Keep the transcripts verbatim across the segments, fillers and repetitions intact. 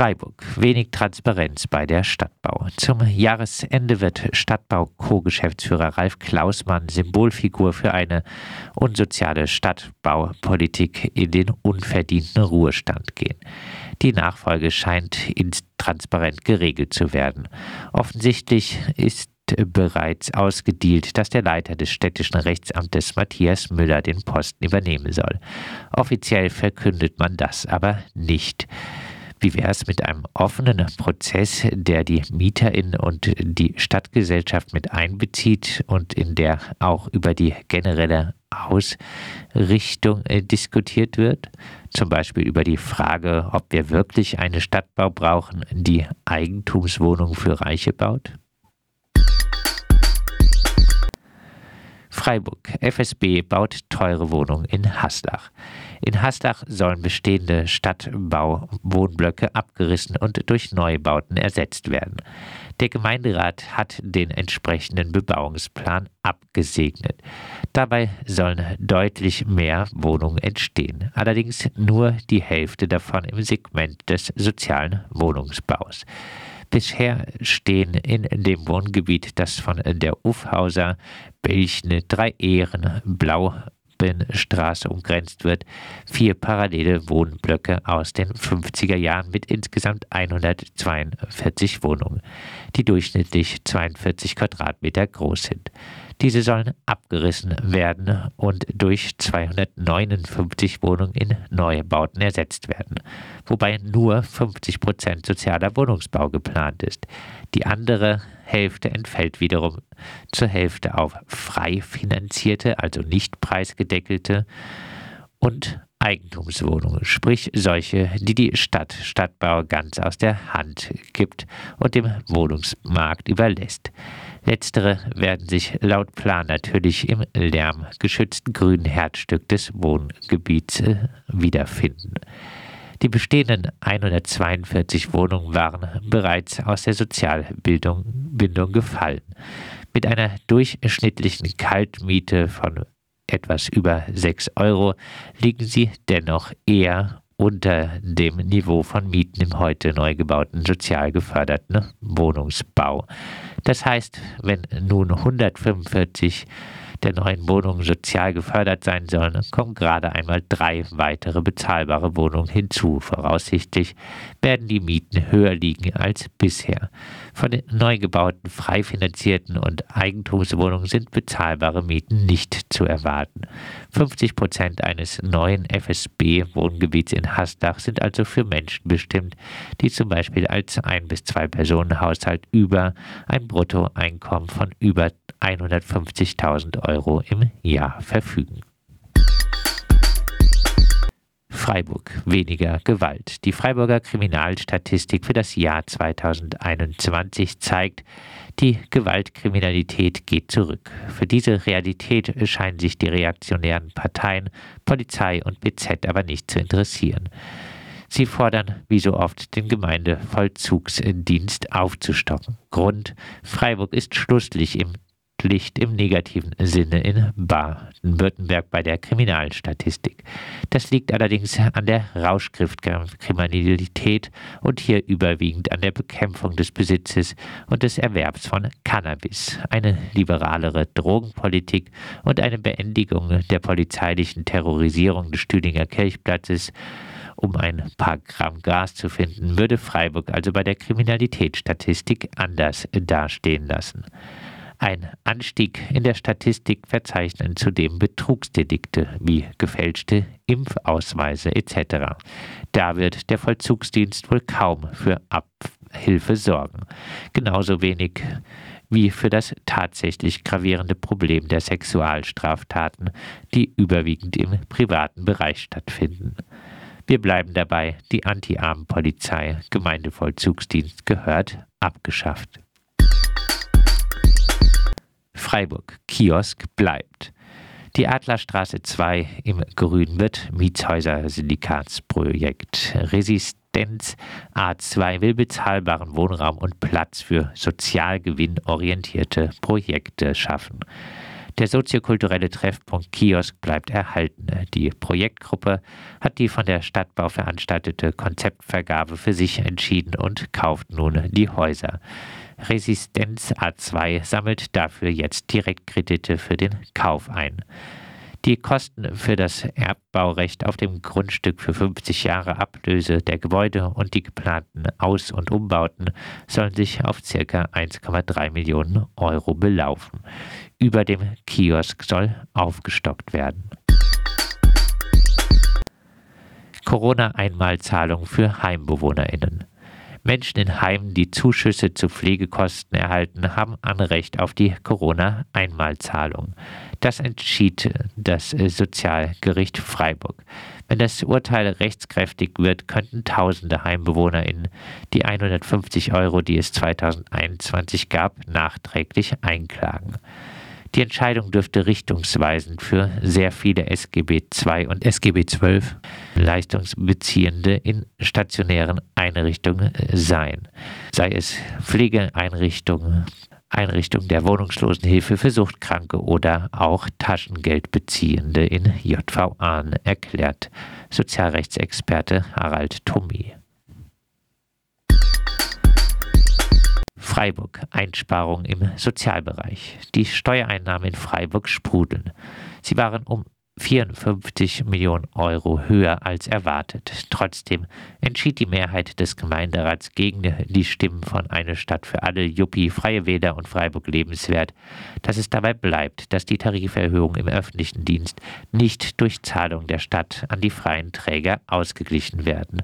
Freiburg. Wenig Transparenz bei der Stadtbau. Zum Jahresende wird Stadtbau-Co-Geschäftsführer Ralf Klausmann Symbolfigur für eine unsoziale Stadtbaupolitik in den unverdienten Ruhestand gehen. Die Nachfolge scheint intransparent geregelt zu werden. Offensichtlich ist bereits ausgedealt, dass der Leiter des städtischen Rechtsamtes Matthias Müller den Posten übernehmen soll. Offiziell verkündet man das aber nicht. Wie wäre es mit einem offenen Prozess, der die MieterInnen und die Stadtgesellschaft mit einbezieht und in der auch über die generelle Ausrichtung diskutiert wird? Zum Beispiel über die Frage, ob wir wirklich einen Stadtbau brauchen, die Eigentumswohnungen für Reiche baut? Freiburg. F S B baut teure Wohnungen in Haslach. In Haslach sollen bestehende Stadtbauwohnblöcke abgerissen und durch Neubauten ersetzt werden. Der Gemeinderat hat den entsprechenden Bebauungsplan abgesegnet. Dabei sollen deutlich mehr Wohnungen entstehen, allerdings nur die Hälfte davon im Segment des sozialen Wohnungsbaus. Bisher stehen in dem Wohngebiet, das von der Ufhauser Belchen, Dreiähren, Blaubenstraße umgrenzt wird, vier parallele Wohnblöcke aus den fünfziger Jahren mit insgesamt hundertzweiundvierzig Wohnungen, die durchschnittlich zweiundvierzig Quadratmeter groß sind. Diese sollen abgerissen werden und durch zweihundertneunundfünfzig Wohnungen in Neubauten ersetzt werden, wobei nur fünfzig Prozent sozialer Wohnungsbau geplant ist. Die andere Hälfte entfällt wiederum zur Hälfte auf frei finanzierte, also nicht preisgedeckelte und Eigentumswohnungen, sprich solche, die die Stadt Stadtbau ganz aus der Hand gibt und dem Wohnungsmarkt überlässt. Letztere werden sich laut Plan natürlich im lärmgeschützten grünen Herzstück des Wohngebiets wiederfinden. Die bestehenden hundertzweiundvierzig Wohnungen waren bereits aus der Sozialbindung gefallen. Mit einer durchschnittlichen Kaltmiete von etwas über sechs Euro liegen sie dennoch eher unter dem Niveau von Mieten im heute neu gebauten sozial geförderten Wohnungsbau. Das heißt, wenn nun hundertfünfundvierzig der neuen Wohnungen sozial gefördert sein sollen, kommen gerade einmal drei weitere bezahlbare Wohnungen hinzu. Voraussichtlich werden die Mieten höher liegen als bisher. Von den neu gebauten, frei finanzierten und Eigentumswohnungen sind bezahlbare Mieten nicht zu erwarten. fünfzig Prozent eines neuen F S B-Wohngebiets in Haslach sind also für Menschen bestimmt, die zum Beispiel als ein- bis zwei-Personen-Haushalt über ein Bruttoeinkommen von über hundertfünfzigtausend Euro im Jahr verfügen. Freiburg. Weniger Gewalt. Die Freiburger Kriminalstatistik für das Jahr zweitausendeinundzwanzig zeigt, die Gewaltkriminalität geht zurück. Für diese Realität scheinen sich die reaktionären Parteien, Polizei und B Z aber nicht zu interessieren. Sie fordern, wie so oft, den Gemeindevollzugsdienst aufzustocken. Grund: Freiburg ist schlusslich im Licht im negativen Sinne in Baden-Württemberg bei der Kriminalstatistik. Das liegt allerdings an der Rauschgiftkriminalität und hier überwiegend an der Bekämpfung des Besitzes und des Erwerbs von Cannabis, eine liberalere Drogenpolitik und eine Beendigung der polizeilichen Terrorisierung des Stühlinger Kirchplatzes. Um ein paar Gramm Gras zu finden, würde Freiburg also bei der Kriminalitätsstatistik anders dastehen lassen. Ein Anstieg in der Statistik verzeichnen zudem Betrugsdelikte wie gefälschte Impfausweise et cetera. Da wird der Vollzugsdienst wohl kaum für Abhilfe sorgen. Genauso wenig wie für das tatsächlich gravierende Problem der Sexualstraftaten, die überwiegend im privaten Bereich stattfinden. Wir bleiben dabei, die Anti-Armen-Polizei, Gemeindevollzugsdienst gehört, abgeschafft. Freiburg. Kiosk bleibt. Die Adlerstraße zwei im Grün wird Mietshäuser Syndikatsprojekt. Resistenz A zwei will bezahlbaren Wohnraum und Platz für sozial gewinnorientierte Projekte schaffen. Der soziokulturelle Treffpunkt Kiosk bleibt erhalten. Die Projektgruppe hat die von der Stadtbau veranstaltete Konzeptvergabe für sich entschieden und kauft nun die Häuser. Resistenz A zwei sammelt dafür jetzt Direktkredite für den Kauf ein. Die Kosten für das Erbbaurecht auf dem Grundstück für fünfzig Jahre Ablöse der Gebäude und die geplanten Aus- und Umbauten sollen sich auf ca. eins Komma drei Millionen Euro belaufen. Über dem Kiosk soll aufgestockt werden. Corona-Einmalzahlung für HeimbewohnerInnen. Menschen in Heimen, die Zuschüsse zu Pflegekosten erhalten, haben Anrecht auf die Corona-Einmalzahlung. Das entschied das Sozialgericht Freiburg. Wenn das Urteil rechtskräftig wird, könnten tausende HeimbewohnerInnen die hundertfünfzig Euro, die es zweitausendeinundzwanzig gab, nachträglich einklagen. Die Entscheidung dürfte richtungsweisend für sehr viele S G B zwei und S G B zwölf Leistungsbeziehende in stationären Einrichtungen sein. Sei es Pflegeeinrichtungen, Einrichtungen der Wohnungslosenhilfe für Suchtkranke oder auch Taschengeldbeziehende in J V A, erklärt Sozialrechtsexperte Harald Thomey. Freiburg – Einsparungen im Sozialbereich. Die Steuereinnahmen in Freiburg sprudeln. Sie waren um vierundfünfzig Millionen Euro höher als erwartet. Trotzdem entschied die Mehrheit des Gemeinderats gegen die Stimmen von Eine Stadt für Alle, Juppie, Freie Wähler und Freiburg lebenswert, dass es dabei bleibt, dass die Tariferhöhung im öffentlichen Dienst nicht durch Zahlung der Stadt an die freien Träger ausgeglichen werden.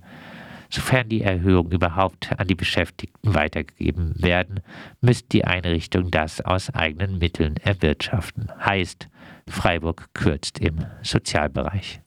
Sofern die Erhöhungen überhaupt an die Beschäftigten weitergegeben werden, müsste die Einrichtung das aus eigenen Mitteln erwirtschaften. Heißt, Freiburg kürzt im Sozialbereich.